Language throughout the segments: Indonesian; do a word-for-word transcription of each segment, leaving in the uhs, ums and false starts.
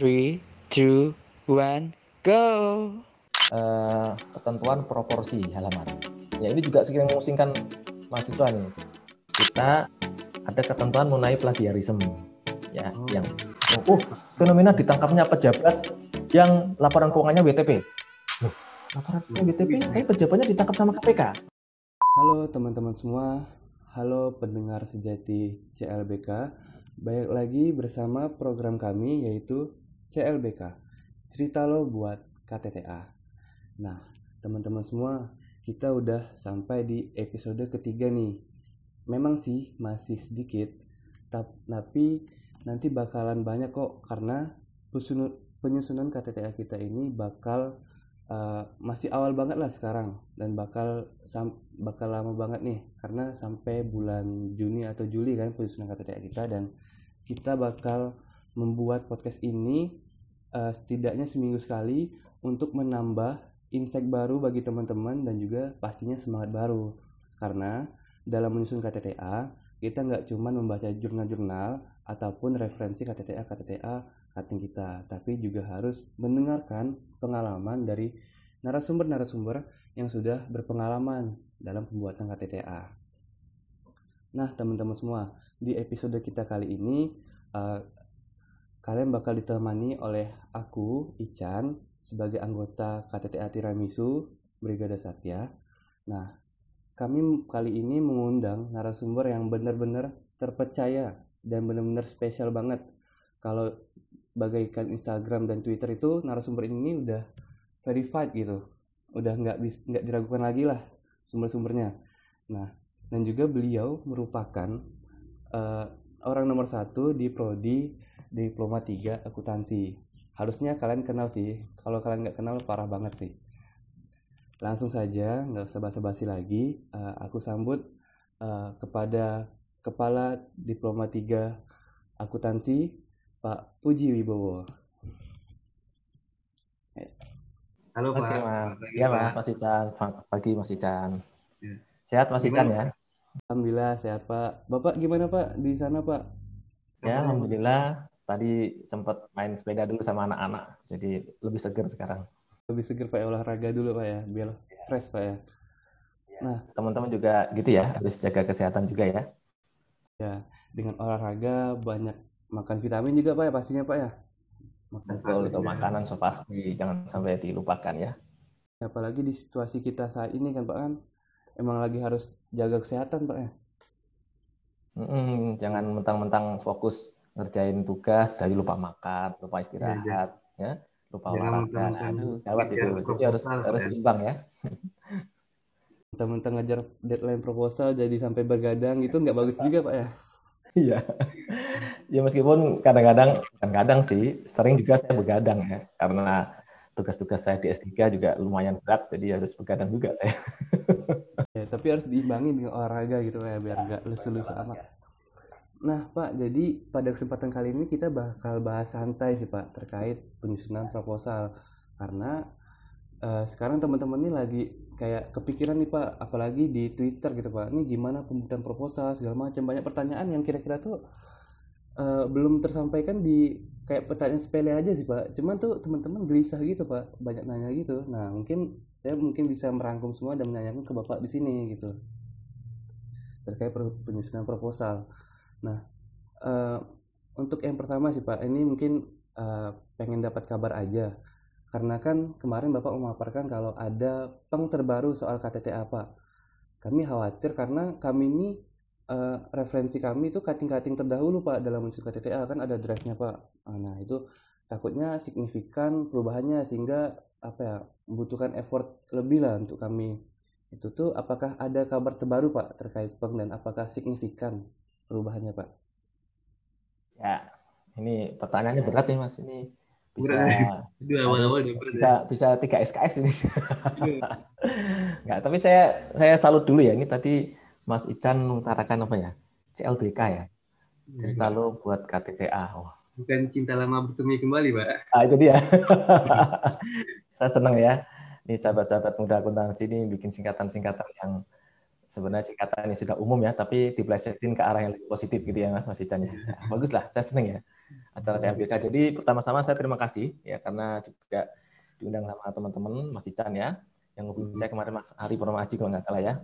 three, two, one, go. Uh, ketentuan proporsi halaman. Ya, ini juga sering memusingkan mahasiswa nih. Kita ada ketentuan mengenai plagiarisme. Ya, oh. yang oh, uh, fenomena ditangkapnya pejabat yang laporan keuangannya W T P. Loh, laporannya W T P, tapi pejabatnya ditangkap sama K P K. Halo teman-teman semua. Halo pendengar sejati C L B K. Baik lagi bersama program kami yaitu C L B K. Cerita lo buat K T T A. Nah, teman-teman semua, kita udah sampai di episode ketiga nih. Memang sih masih sedikit, tapi nanti bakalan banyak kok karena penyusunan K T T A kita ini bakal uh, masih awal banget lah sekarang dan bakal sam- bakal lama banget nih karena sampai bulan Juni atau Juli kan penyusunan K T T A kita, dan kita bakal membuat podcast ini uh, setidaknya seminggu sekali untuk menambah insight baru bagi teman-teman dan juga pastinya semangat baru karena dalam menyusun K T T A kita nggak cuma membaca jurnal-jurnal ataupun referensi K T T A-K T T A kating kita, tapi juga harus mendengarkan pengalaman dari narasumber-narasumber yang sudah berpengalaman dalam pembuatan K T T A. Nah, teman-teman semua, di episode kita kali ini, uh, kalian bakal ditemani oleh aku, Ichan, sebagai anggota K T T A Tiramisu, Brigada Satya. Nah, kami kali ini mengundang narasumber yang benar-benar terpercaya dan benar-benar spesial banget. Kalau bagaikan Instagram dan Twitter itu, narasumber ini udah verified gitu, udah nggak bis nggak diragukan lagi lah sumber-sumbernya. Nah, dan juga beliau merupakan uh, orang nomor satu di prodi diploma tiga akuntansi. Harusnya kalian kenal sih, kalau kalian nggak kenal parah banget sih. Langsung saja, nggak usah basa-basi lagi, uh, aku sambut uh, kepada Kepala Diploma tiga Akuntansi, Pak Puji Wibowo. Halo Pak. Oke, Mas. Iya Mas Ichan. Pagi Mas Ichan. Ya. Sehat Mas Ichan ya? Alhamdulillah sehat Pak. Bapak gimana Pak di sana Pak? Ya Alhamdulillah. Tadi sempat main sepeda dulu sama anak-anak. Jadi lebih segar sekarang. Lebih segar Pak, olahraga dulu Pak ya. Biar fresh Pak ya. Nah teman-teman juga gitu ya. Harus jaga kesehatan juga ya. Ya, dengan olahraga, banyak makan vitamin juga Pak ya, pastinya Pak ya? Makan Betul, itu makanan so pasti, jangan sampai dilupakan ya. Apalagi di situasi kita saat ini kan Pak kan, emang lagi harus jaga kesehatan Pak ya? Mm-mm, jangan mentang-mentang fokus ngerjain tugas, jadi lupa makan, lupa istirahat, ya, ya. ya lupa olahraga, aduh, gawat itu, jadi harus, harus imbang ya. Mentang-mentang ngejar deadline proposal jadi sampai bergadang gitu nggak bagus juga Pak ya? Iya, ya meskipun kadang-kadang, kadang-kadang sih sering juga saya bergadang ya karena tugas-tugas saya di S tiga juga lumayan berat jadi harus bergadang juga saya. Ya, tapi harus diimbangi dengan olahraga gitu ya biar nggak lesu-lesu amat. Nah Pak, jadi pada kesempatan kali ini kita bakal bahas santai sih Pak terkait penyusunan proposal karena uh, sekarang teman-teman ini lagi kayak kepikiran nih Pak, apalagi di Twitter gitu Pak, ini gimana pembuatan proposal segala macam, banyak pertanyaan yang kira-kira tuh uh, belum tersampaikan di kayak pertanyaan sepele aja sih Pak, cuman tuh teman-teman gelisah gitu Pak, banyak nanya gitu. Nah mungkin saya mungkin bisa merangkum semua dan menanyakan ke Bapak di sini gitu terkait penyusunan proposal. Nah uh, untuk yang pertama sih Pak, ini mungkin uh, pengen dapat kabar aja. Karena kan kemarin Bapak memaparkan kalau ada peng terbaru soal K T T A Pak. Kami khawatir karena kami ini uh, referensi kami itu kating-kating terdahulu Pak dalam menyusun K T T A kan ada draftnya Pak. Nah itu takutnya signifikan perubahannya sehingga apa ya membutuhkan effort lebih lah untuk kami. Itu tuh apakah ada kabar terbaru Pak terkait peng dan apakah signifikan perubahannya Pak? Ya ini pertanyaannya berat nih Mas ini. Bisa, awal-awal bisa, bisa tiga S K S ini. Nggak, tapi saya saya salut dulu ya. Ini tadi Mas Ichan mengutarakan apa ya? C L B K ya. Cerita ya, lo buat K T T A. Oh. Bukan cinta lama bertemu kembali, Pak. Ah, itu dia. Saya senang ya. Nih sahabat-sahabat muda akuntansi ini bikin singkatan-singkatan yang sebenarnya singkatan ini sudah umum ya, tapi diplesetin ke arah yang lebih positif gitu ya Mas Mas Ichan. Baguslah, saya seneng ya acara C L B K. Jadi pertama-tama saya terima kasih ya karena juga diundang sama teman-teman Mas Ichan ya, yang ngubungin saya kemarin Mas Hari Permadi kalau nggak salah ya,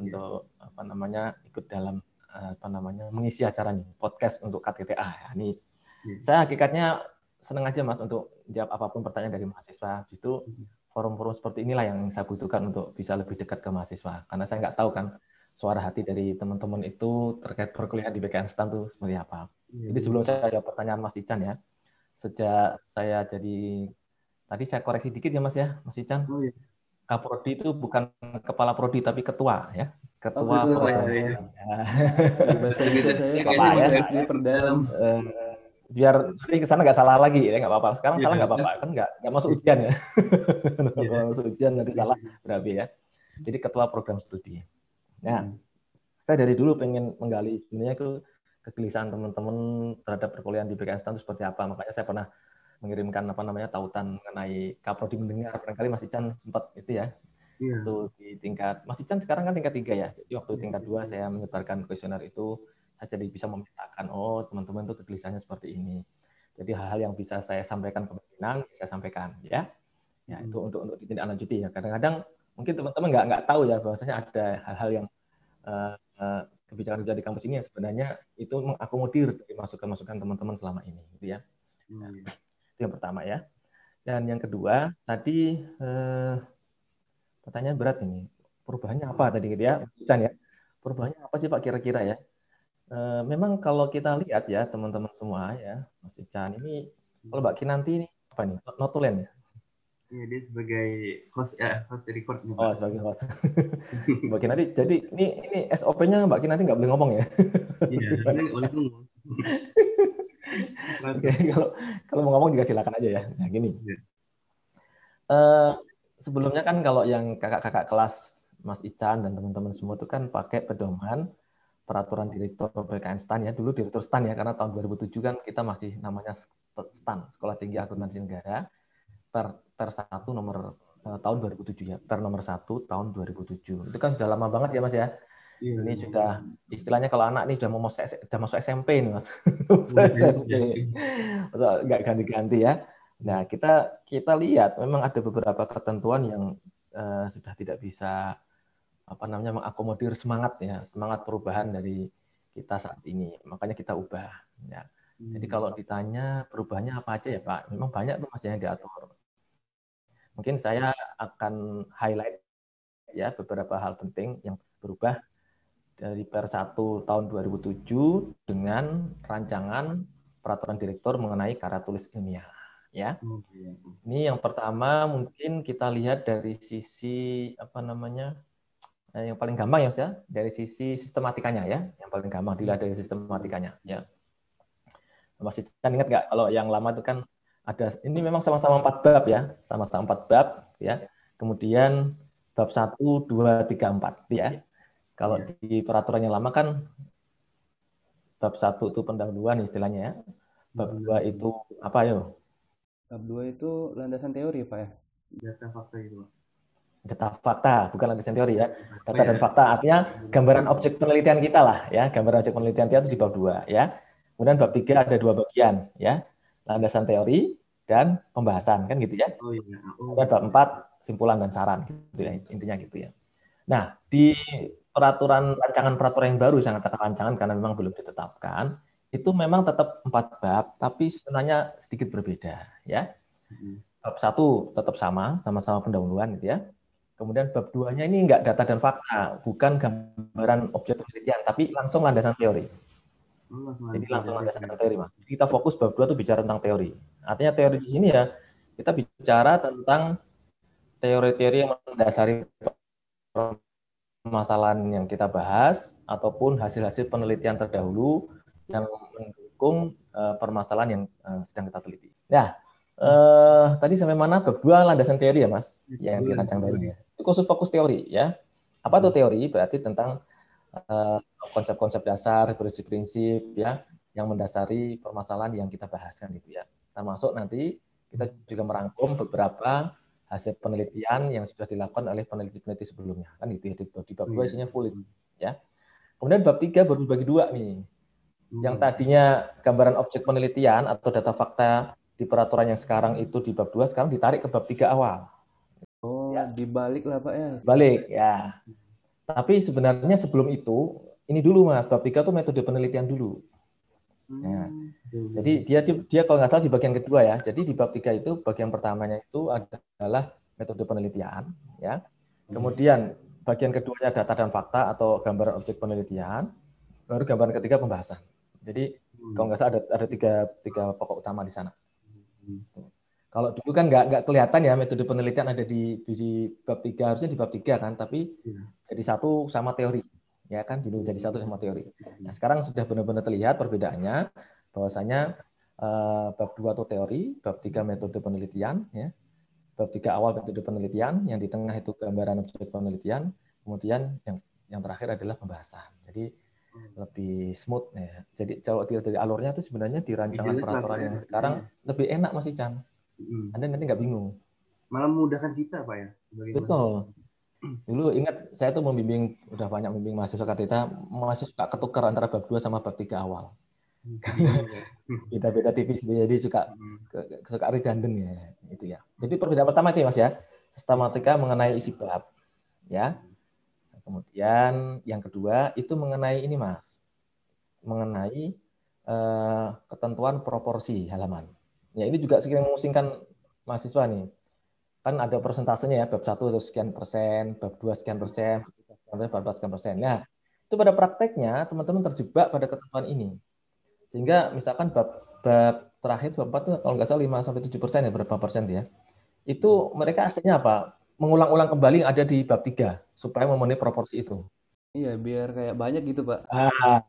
untuk apa namanya ikut dalam apa namanya mengisi acara nih, podcast untuk K T T A. Ini saya hakikatnya senang aja Mas untuk jawab apapun pertanyaan dari mahasiswa. Justru forum-forum seperti inilah yang saya butuhkan untuk bisa lebih dekat ke mahasiswa. Karena saya nggak tahu kan suara hati dari teman-teman itu terkait perkuliahan di P K N STAN itu seperti apa. Jadi sebelum saya jawab pertanyaan Mas Ichan ya, sejak saya jadi, tadi saya koreksi dikit ya Mas ya, Mas Ichan. Oh, iya. Kaprodi itu bukan kepala prodi tapi ketua ya. Ketua oh, prodi. Bapak ya. Perdalam. Biar nanti kesana nggak salah lagi ya, nggak apa-apa. Sekarang ya, salah nggak apa-apa kan, nggak nggak masuk ujian ya. Kalau masuk ujian nanti salah berarti ya. Jadi ketua program studi. Nah, hmm. saya dari dulu pengen menggali sebenarnya ke kegelisahan teman-teman terhadap perkuliahan di P K N STAN itu seperti apa. Makanya saya pernah mengirimkan apa namanya tautan mengenai Kaprodi mendengar, barangkali Mas Ichan sempat itu ya, ya. Itu di tingkat Mas Ichan sekarang kan tingkat tiga ya, jadi waktu ya. tingkat dua saya menyebarkan kuesioner itu, saya jadi bisa memetakan oh teman-teman tuh kegelisahannya seperti ini, jadi hal-hal yang bisa saya sampaikan ke pimpinan saya sampaikan ya, ya itu untuk untuk ditindaklanjuti ya. Kadang-kadang mungkin teman-teman nggak nggak tahu ya bahwasanya ada hal-hal yang uh, uh, kebijakan-kebijakan di kampus ini yang sebenarnya itu mengakomodir dari masukan-masukan teman-teman selama ini gitu ya. Hmm. Yang pertama ya, dan yang kedua tadi eh, pertanyaan berat ini, perubahannya apa tadi gitu ya, Ichan ya, perubahannya apa sih Pak kira-kira ya? Eh, memang kalau kita lihat ya teman-teman semua ya, Mas Ichan ini, kalau Mbak Kinanti ini apa nih, notulen ya? Iya, dia sebagai host, eh, host record. Nih, oh sebagai host, Mbak Kinanti. Jadi ini ini S O P-nya Mbak Kinanti nggak boleh ngomong ya? Iya, boleh ngomong. Oke, kalau kalau mau ngomong juga silakan aja ya. Nah, gini. Uh, sebelumnya kan kalau yang kakak-kakak kelas Mas Ichan dan teman-teman semua itu kan pakai pedoman peraturan direktur P K N STAN ya. Dulu direktur STAN ya, karena tahun dua ribu tujuh kan kita masih namanya STAN, Sekolah Tinggi Akuntansi Negara, per per satu nomor uh, tahun dua ribu tujuh ya, per nomor satu tahun dua ribu tujuh. Itu kan sudah lama banget ya Mas ya. Ini sudah istilahnya kalau anak nih sudah mau masuk sudah masuk S M P nih Mas. S M P. Enggak ganti-ganti ya. Nah, kita kita lihat memang ada beberapa ketentuan yang uh, sudah tidak bisa apa namanya mengakomodir semangat ya, semangat perubahan dari kita saat ini. Makanya kita ubah ya. Jadi kalau ditanya perubahannya apa aja ya, Pak? Memang banyak tuh Mas yang diatur. Mungkin saya akan highlight ya beberapa hal penting yang berubah dari per satu tahun dua ribu tujuh dengan rancangan peraturan direktur mengenai karya tulis ilmiah ya. Ini yang pertama mungkin kita lihat dari sisi apa namanya yang paling gampang ya Mas ya, dari sisi sistematikanya ya, yang paling gampang dilihat dari sistematikanya ya. Masih ingat nggak kalau yang lama itu kan ada ini memang sama-sama empat bab ya, sama-sama empat bab ya. Kemudian bab satu, dua, tiga, empat ya. Kalau di peraturan yang lama kan bab satu itu pendahuluan istilahnya ya. Bab dua itu apa yo? Bab dua itu landasan teori Pak ya. Data fakta itu. Data fakta, bukan landasan teori ya. Data dan fakta artinya gambaran objek penelitian kita lah ya. Gambaran objek penelitian kita itu di bab dua ya. Kemudian bab tiga ada dua bagian ya. Landasan teori dan pembahasan kan gitu ya. Oh iya. Kemudian bab empat simpulan dan saran gitu ya. Intinya gitu ya. Nah, di peraturan rancangan peraturan yang baru, saya katakan rancangan karena memang belum ditetapkan, itu memang tetap empat bab, tapi sebenarnya sedikit berbeda, ya. Bab satu tetap sama, sama-sama pendahuluan, gitu ya. Kemudian bab duanya ini enggak data dan fakta, bukan gambaran objek penelitian, tapi langsung landasan teori. Jadi langsung landasan teori, Mas. Kita fokus bab dua itu bicara tentang teori. Artinya teori di sini ya, kita bicara tentang teori-teori yang mendasari permasalahan yang kita bahas ataupun hasil-hasil penelitian terdahulu yang mendukung uh, permasalahan yang uh, sedang kita teliti. Nah, uh, tadi sampai mana? Bab dua landasan teori ya, Mas? Ya, yang dirancang teori. Itu khusus fokus teori ya. Apa tuh teori? Berarti tentang uh, konsep-konsep dasar, prinsip-prinsip ya yang mendasari permasalahan yang kita bahaskan gitu ya. Termasuk nanti kita juga merangkum beberapa hasil penelitian yang sudah dilakukan oleh peneliti-peneliti sebelumnya. Kan itu ya, di, di bab dua isinya full itu, ya. Kemudian bab tiga baru dibagi dua nih. Yang tadinya gambaran objek penelitian atau data fakta di peraturan yang sekarang itu di bab dua, sekarang ditarik ke bab tiga awal. Oh, ya. Dibalik lah Pak ya. Balik, ya. Tapi sebenarnya sebelum itu, ini dulu Mas, bab tiga itu metode penelitian dulu. Ya. Jadi dia dia kalau nggak salah di bagian kedua ya. Jadi di bab tiga itu bagian pertamanya itu adalah metode penelitian, ya. Kemudian bagian keduanya data dan fakta atau gambaran objek penelitian. Baru gambaran ketiga pembahasan. Jadi hmm. kalau nggak salah ada ada tiga tiga pokok utama di sana. Hmm. Kalau dulu kan nggak nggak kelihatan ya metode penelitian ada di di bab tiga, harusnya di bab tiga kan, tapi hmm. jadi satu sama teori. Ya kan, dulu jadi satu sama teori. Nah, sekarang sudah benar-benar terlihat perbedaannya, bahwasanya eh, bab dua itu teori, bab tiga metode penelitian, ya. Bab tiga awal metode penelitian, yang di tengah itu gambaran objek penelitian, kemudian yang yang terakhir adalah pembahasan. Jadi lebih smooth ya. Jadi kalau dilihat dari alurnya itu sebenarnya di rancangan ya, peraturan yang ya. Sekarang lebih enak Mas Ichan. Hmm. Anda nanti nggak bingung. Malah memudahkan kita, Pak ya. Bagaimana? Betul. Dulu ingat saya tuh membimbing, udah banyak membimbing mahasiswa K T T A, masih suka ketukar antara bab dua sama bab tiga awal. Beda-beda tipis, jadi suka suka redundant ya itu ya. Jadi perbedaan pertama itu ya Mas ya, sistematika mengenai isi bab ya. Kemudian yang kedua itu mengenai ini Mas. Mengenai eh, ketentuan proporsi halaman. Ya ini juga sering memusingkan mahasiswa nih. Kan ada persentasenya ya, bab satu itu sekian persen, bab dua sekian persen, bab empat sekian persen. Nah, itu pada prakteknya teman-teman terjebak pada ketentuan ini. Sehingga misalkan bab, bab terakhir, bab empat itu kalau nggak salah lima sampai tujuh persen ya, berapa persen ya. Itu mereka akhirnya apa? Mengulang-ulang kembali yang ada di bab tiga, supaya memenuhi proporsi itu. Iya, biar kayak banyak gitu, Pak. Nah,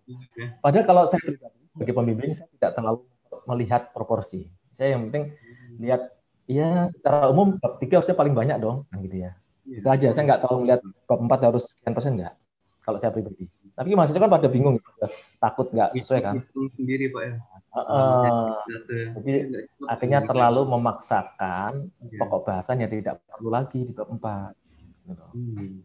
padahal kalau saya sebagai pembimbing, saya tidak terlalu melihat proporsi. Saya yang penting lihat ya, secara umum bab tiga harusnya paling banyak dong, gitu ya. Yeah. Itu aja, saya nggak tahu melihat bab empat harus sekian persen nggak, kalau saya pribadi. Tapi mahasiswa kan pada bingung, takut nggak sesuai kan. Sendiri, Pak, ya. uh, uh, jadi akhirnya terlalu memaksakan yeah. pokok bahasan yang tidak perlu lagi di bab empat. Gitu. Hmm.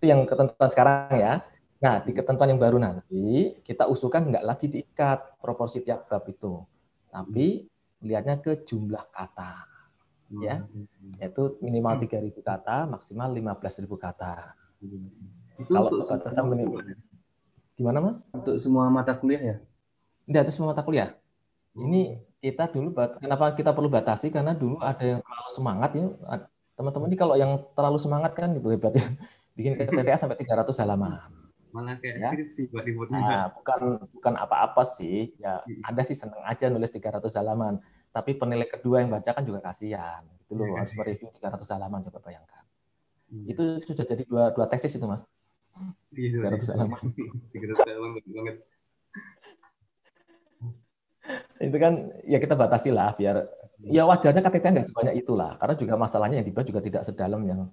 Itu yang ketentuan sekarang ya. Nah, di ketentuan yang baru nanti, kita usulkan nggak lagi diikat proporsi tiap bab itu. Tapi lihatnya ke jumlah kata, ya, yaitu minimal tiga ribu kata, maksimal lima belas ribu kata. Itu kalau batasan minimal, gimana Mas? Untuk semua mata kuliah ya? Tidak, itu semua mata kuliah. Ini kita dulu, kenapa kita perlu batasi? Karena dulu ada yang terlalu semangat ya, teman-teman ini kalau yang terlalu semangat kan gitu hebatnya, bikin K T T A sampai tiga ratus halaman. Malah kayak ya. Skripsi buat ributnya. Nah, bukan bukan apa-apa sih. Ya, hmm. Anda sih seneng aja nulis tiga ratus halaman, tapi penilai kedua yang baca kan juga kasihan. Itu loh ya, harus ya. Mereview tiga ratus halaman, coba bayangkan. Hmm. Itu sudah jadi dua dua tesis itu, Mas. Iya, tiga ratus halaman. tiga ratus halaman banget. Itu kan ya kita batasi lah biar ya, ya wajarnya K T T enggak sebanyak itulah, karena juga masalahnya yang dibahas juga tidak sedalam yang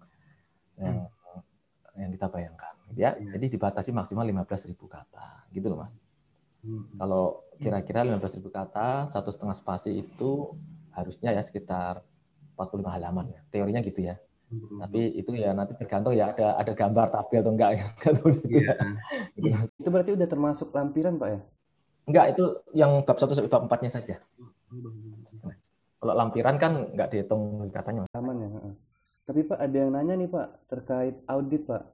yang hmm. yang kita bayangkan. Ya, ya, jadi dibatasi maksimal lima belas ribu kata, gitu loh Mas. Hmm. Kalau kira-kira lima belas ribu kata, satu setengah spasi itu harusnya ya sekitar empat puluh lima halaman. Ya. Teorinya gitu ya. Hmm. Tapi itu ya nanti tergantung ya ada ada gambar tabel atau enggak ya. Ya. Gitu. Itu berarti udah termasuk lampiran Pak ya? Enggak, itu yang bab satu sampai bab empat-nya saja. Hmm. Kalau lampiran kan enggak dihitung katanya. Aman ya. Tapi Pak ada yang nanya nih Pak terkait audit Pak.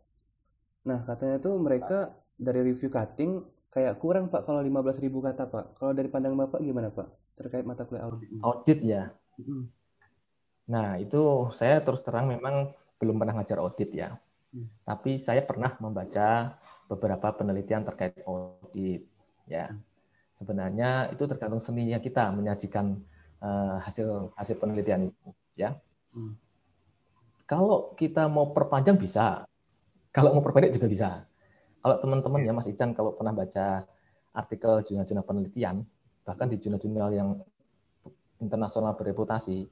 Nah, katanya tuh mereka dari review cutting kayak kurang, Pak, kalau lima belas ribu kata, Pak. Kalau dari pandangan Bapak gimana, Pak? Terkait mata kuliah audit. Audit ya. Mm-hmm. Nah, itu saya terus terang memang belum pernah ngajar audit ya. Mm. Tapi saya pernah membaca beberapa penelitian terkait audit ya. Mm. Sebenarnya itu tergantung seninya kita menyajikan uh, hasil hasil penelitian itu ya. Mm. Kalau kita mau perpanjang bisa. Kalau mau perpendek juga bisa. Kalau teman-teman ya Mas Ichan kalau pernah baca artikel jurnal-jurnal penelitian, bahkan di jurnal-jurnal yang internasional bereputasi,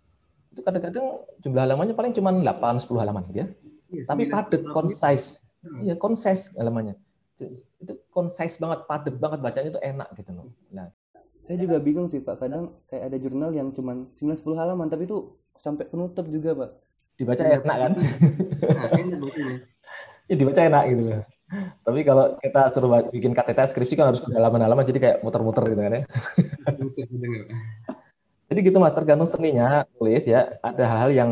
itu kadang-kadang jumlah halamannya paling cuma delapan sampai sepuluh halaman gitu ya. Yes, tapi padat, concise. Iya, concise halamannya. Itu concise banget, padat banget, bacanya itu enak gitu loh. Nah, Saya juga bingung sih Pak, kadang kayak ada jurnal yang cuma sembilan sepuluh halaman, tapi itu sampai penutup juga Pak. Dibaca enak kan? Ya dibaca enak gitu loh. Tapi kalau kita suruh bikin K T T A skripsi kan harus ke halaman-halaman, jadi kayak muter-muter gitu kan ya. Jadi gitu Mas, tergantung seninya tulis ya. Ada hal-hal yang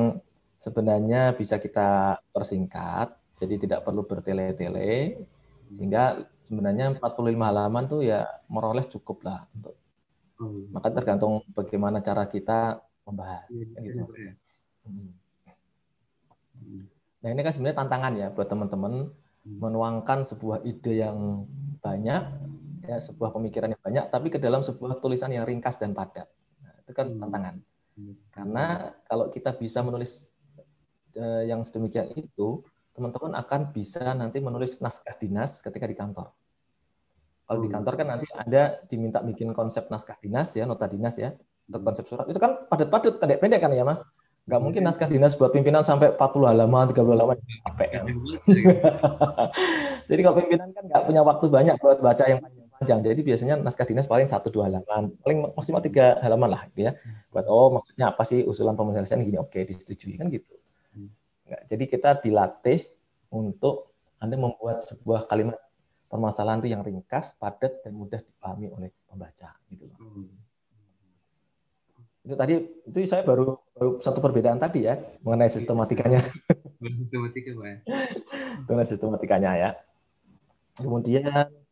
sebenarnya bisa kita persingkat, jadi tidak perlu bertele-tele, sehingga sebenarnya empat puluh lima halaman tuh ya meroleh cukup lah untuk. Hmm. Maka tergantung bagaimana cara kita membahas. Ya, gitu. Ya. Hmm. Nah ini kan sebenarnya tantangan ya buat teman-teman hmm. menuangkan sebuah ide yang banyak, ya, sebuah pemikiran yang banyak, tapi ke dalam sebuah tulisan yang ringkas dan padat. Itu kan tantangan. Karena kalau kita bisa menulis yang sedemikian itu, teman-teman akan bisa nanti menulis naskah dinas ketika di kantor. Kalau di kantor kan nanti ada diminta bikin konsep naskah dinas ya, nota dinas ya, untuk konsep surat. Itu kan padat-padat, pendek-pendek kan ya Mas? Nggak mungkin naskah dinas buat pimpinan sampai empat puluh halaman, tiga puluh halaman. Capek. Ya. Jadi kalau pimpinan kan nggak punya waktu banyak buat baca yang panjang. Jadi biasanya naskah dinas paling satu dua halaman, paling maksimal tiga halaman lah gitu ya. Buat oh maksudnya apa sih usulan pemenyelesaian gini, oke disetujui kan gitu. Nggak, jadi kita dilatih untuk Anda membuat sebuah kalimat permasalahan itu yang ringkas, padat dan mudah dipahami oleh pembaca gitu loh. Itu tadi itu saya baru baru satu perbedaan tadi ya mengenai sistematikanya. Sistematika Pak. Mengenai sistematikanya ya. Kemudian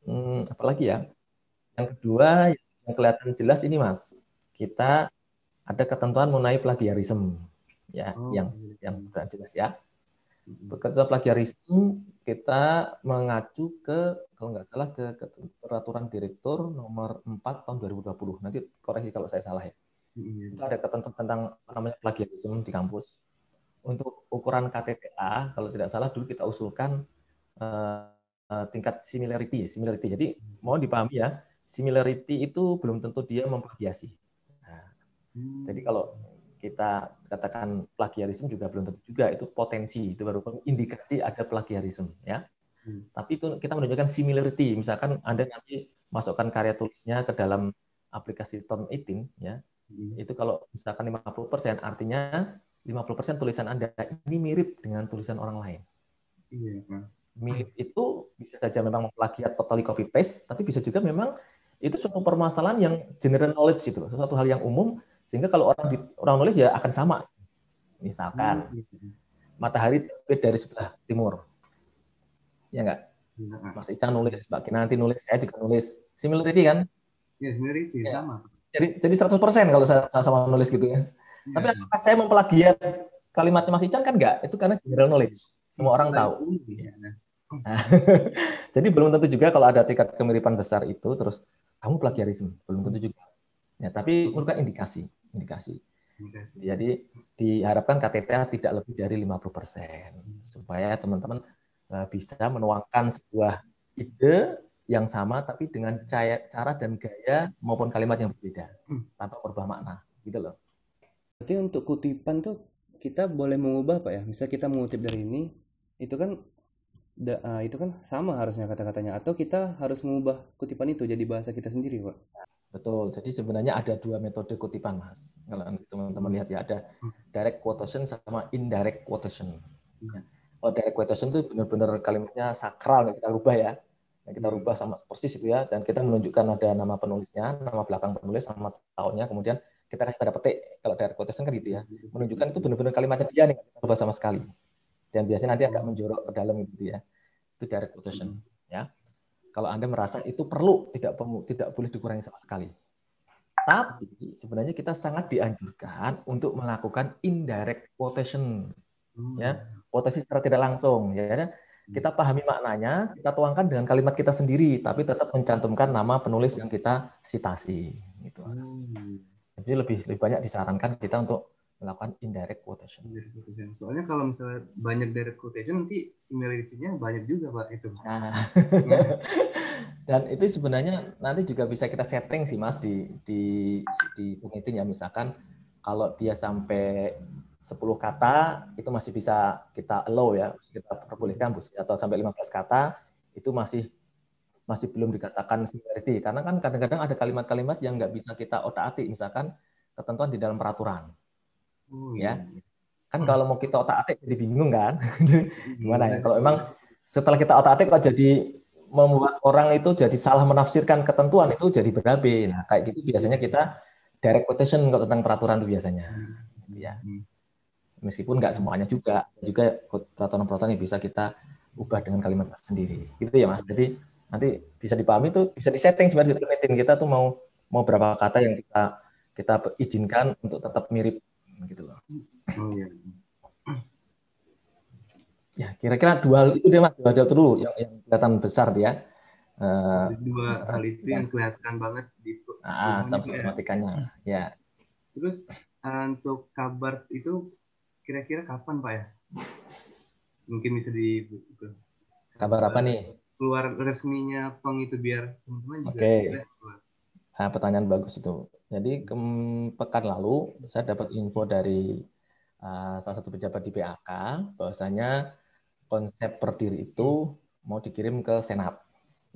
Hmm, apalagi ya? Yang kedua yang kelihatan jelas ini Mas, kita ada ketentuan mengenai plagiarisme, ya, oh, yang iya. yang jelas ya. Ketentuan plagiarisme kita mengacu ke kalau nggak salah ke, ke peraturan direktur nomor empat tahun dua ribu dua puluh. Nanti koreksi kalau saya salah ya. Iya. Itu ada ketentuan tentang namanya plagiarisme di kampus. Untuk ukuran K T T A kalau tidak salah dulu kita usulkan. Eh, tingkat similarity, similarity. Jadi mohon dipahami ya, similarity itu belum tentu dia memplagiasi. Nah, hmm. Jadi kalau kita katakan plagiarisme juga belum tentu juga itu potensi, itu baru indikasi ada plagiarisme ya. Hmm. Tapi itu kita menunjukkan similarity. Misalkan Anda nanti masukkan karya tulisnya ke dalam aplikasi turnitin ya. Hmm. Itu kalau misalkan lima puluh persen artinya lima puluh persen tulisan Anda ini mirip dengan tulisan orang lain. Iya, Pak. Mirip itu bisa saja memang plagiat totally copy paste, tapi bisa juga memang itu suatu permasalahan yang general knowledge gitu, suatu hal yang umum sehingga kalau orang di, orang nulis ya akan sama. Misalkan matahari terbit dari sebelah timur, ya nggak? Mas Ichan nulis, Mbak Kinanti nulis, saya juga nulis. Similarity kan? Ya similarity ya. Sama. Jadi jadi seratus persen kalau saya sama nulis gitu ya. Ya. Tapi apakah saya memplagiat kalimatnya Mas Ichan kan nggak? Itu karena general knowledge, semua orang tahu. Ya. Nah, jadi belum tentu juga kalau ada tingkat kemiripan besar itu terus kamu plagiarisme, belum tentu juga. Ya, tapi merupakan indikasi, indikasi. Indikasi. Jadi diharapkan K T T A tidak lebih dari lima puluh persen supaya teman-teman bisa menuangkan sebuah ide yang sama tapi dengan cara dan gaya maupun kalimat yang berbeda tanpa berubah makna, gitu loh. Berarti untuk kutipan tuh kita boleh mengubah Pak ya. Misal kita mengutip dari ini, itu kan Da, uh, itu kan sama harusnya kata-katanya, atau kita harus mengubah kutipan itu jadi bahasa kita sendiri Pak? Betul, jadi sebenarnya ada dua metode kutipan Mas. Kalau teman-teman lihat ya, ada direct quotation sama indirect quotation. Kalau direct quotation itu benar-benar kalimatnya sakral yang kita rubah ya, yang kita rubah sama persis itu ya, dan kita menunjukkan ada nama penulisnya, nama belakang penulis sama tahunnya, kemudian kita kasih tanda petik. Kalau direct quotation kan gitu ya, menunjukkan itu benar-benar kalimatnya dia nih, kita rubah sama sekali. Dan biasanya nanti agak menjorok ke dalam gitu ya. Itu direct quotation ya. Kalau Anda merasa itu perlu, tidak tidak boleh dikurangi sama sekali. Tapi sebenarnya kita sangat dianjurkan untuk melakukan indirect quotation ya. Quotasi secara tidak langsung ya. Kita pahami maknanya, kita tuangkan dengan kalimat kita sendiri tapi tetap mencantumkan nama penulis yang kita sitasi gitu. Jadi lebih lebih banyak disarankan kita untuk melakukan indirect quotation. Soalnya kalau misalnya banyak direct quotation nanti similarity-nya banyak juga Pak itu. Nah. Dan itu sebenarnya nanti juga bisa kita setting sih Mas di di di pengiting ya, misalkan kalau dia sampai sepuluh kata itu masih bisa kita allow ya, kita perbolehkan atau sampai lima belas kata itu masih masih belum dikatakan similarity. Karena kan kadang-kadang ada kalimat-kalimat yang nggak bisa kita otak-atik, misalkan ketentuan di dalam peraturan. Hmm. Ya. Kan kalau mau kita otak-atik jadi bingung kan? Gimana ya? Kalau memang setelah kita otak-atik kok jadi membuat orang itu jadi salah menafsirkan ketentuan itu jadi berabe. Nah, kayak gitu biasanya kita direct quotation kalau tentang peraturan itu biasanya. Ya. Meskipun nggak semuanya juga, juga peraturan-peraturan yang bisa kita ubah dengan kalimat sendiri. Gitu ya, Mas. Jadi nanti bisa dipahami tuh, bisa disetting sebenarnya di turnitin kita tuh mau mau berapa kata yang kita kita izinkan untuk tetap mirip gitu loh. Oh, iya. Ya, kira-kira dua hal itu deh Mas, dua hal dulu yang, yang kelihatan besar dia. Uh, dua hal itu yang kelihatan banget di ah, sistematikanya. Ya. Terus uh, untuk kabar itu kira-kira kapan Pak ya? Mungkin bisa dibuka. Kabar apa nih? Keluar resminya peng itu biar teman-teman juga. Oke. Nah, pertanyaan bagus itu. Jadi ke pekan lalu saya dapat info dari Uh, salah satu pejabat di P A K bahwasanya konsep Perdiri itu mau dikirim ke Senat,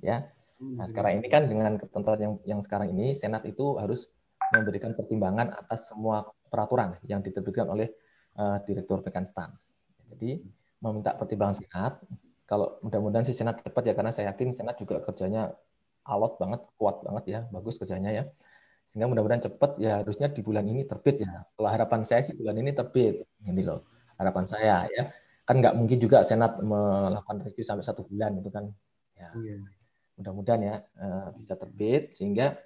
ya. Nah sekarang ini kan dengan ketentuan yang yang sekarang ini Senat itu harus memberikan pertimbangan atas semua peraturan yang diterbitkan oleh uh, Direktur P K N S T A N. Jadi meminta pertimbangan Senat. Kalau mudah-mudahan sih Senat cepat ya, karena saya yakin Senat juga kerjanya alot banget, kuat banget ya, bagus kerjanya ya. Sehingga mudah-mudahan cepat ya, harusnya di bulan ini terbit ya. Kalau harapan saya sih bulan ini terbit, ini loh harapan saya ya. Kan nggak mungkin juga Senat melakukan review sampai satu bulan itu kan. Ya. Mudah-mudahan ya bisa terbit sehingga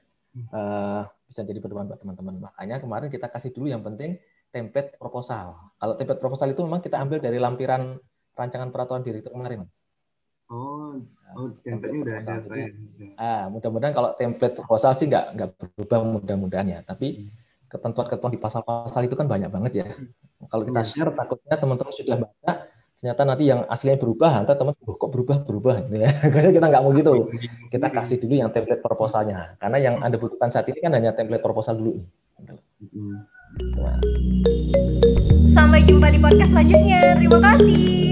uh, bisa jadi bermanfaat buat teman-teman. Makanya kemarin kita kasih dulu yang penting template proposal. Kalau template proposal itu memang kita ambil dari lampiran rancangan peraturan direktur kemarin, Mas. Oh, oh template-nya udah ada. Jadi, ah, mudah-mudahan kalau template proposal sih nggak nggak berubah mudah-mudahan ya. Tapi ketentuan-ketentuan di pasal-pasal itu kan banyak banget ya. Kalau kita share takutnya teman-teman sudah baca, ternyata nanti yang aslinya berubah, nanti teman oh, kok berubah-berubah gitu ya. Karena kita nggak mau gitu. Kita kasih dulu yang template proposalnya. Karena yang Anda butuhkan saat ini kan hanya template proposal dulu. Sampai jumpa di podcast selanjutnya. Terima kasih.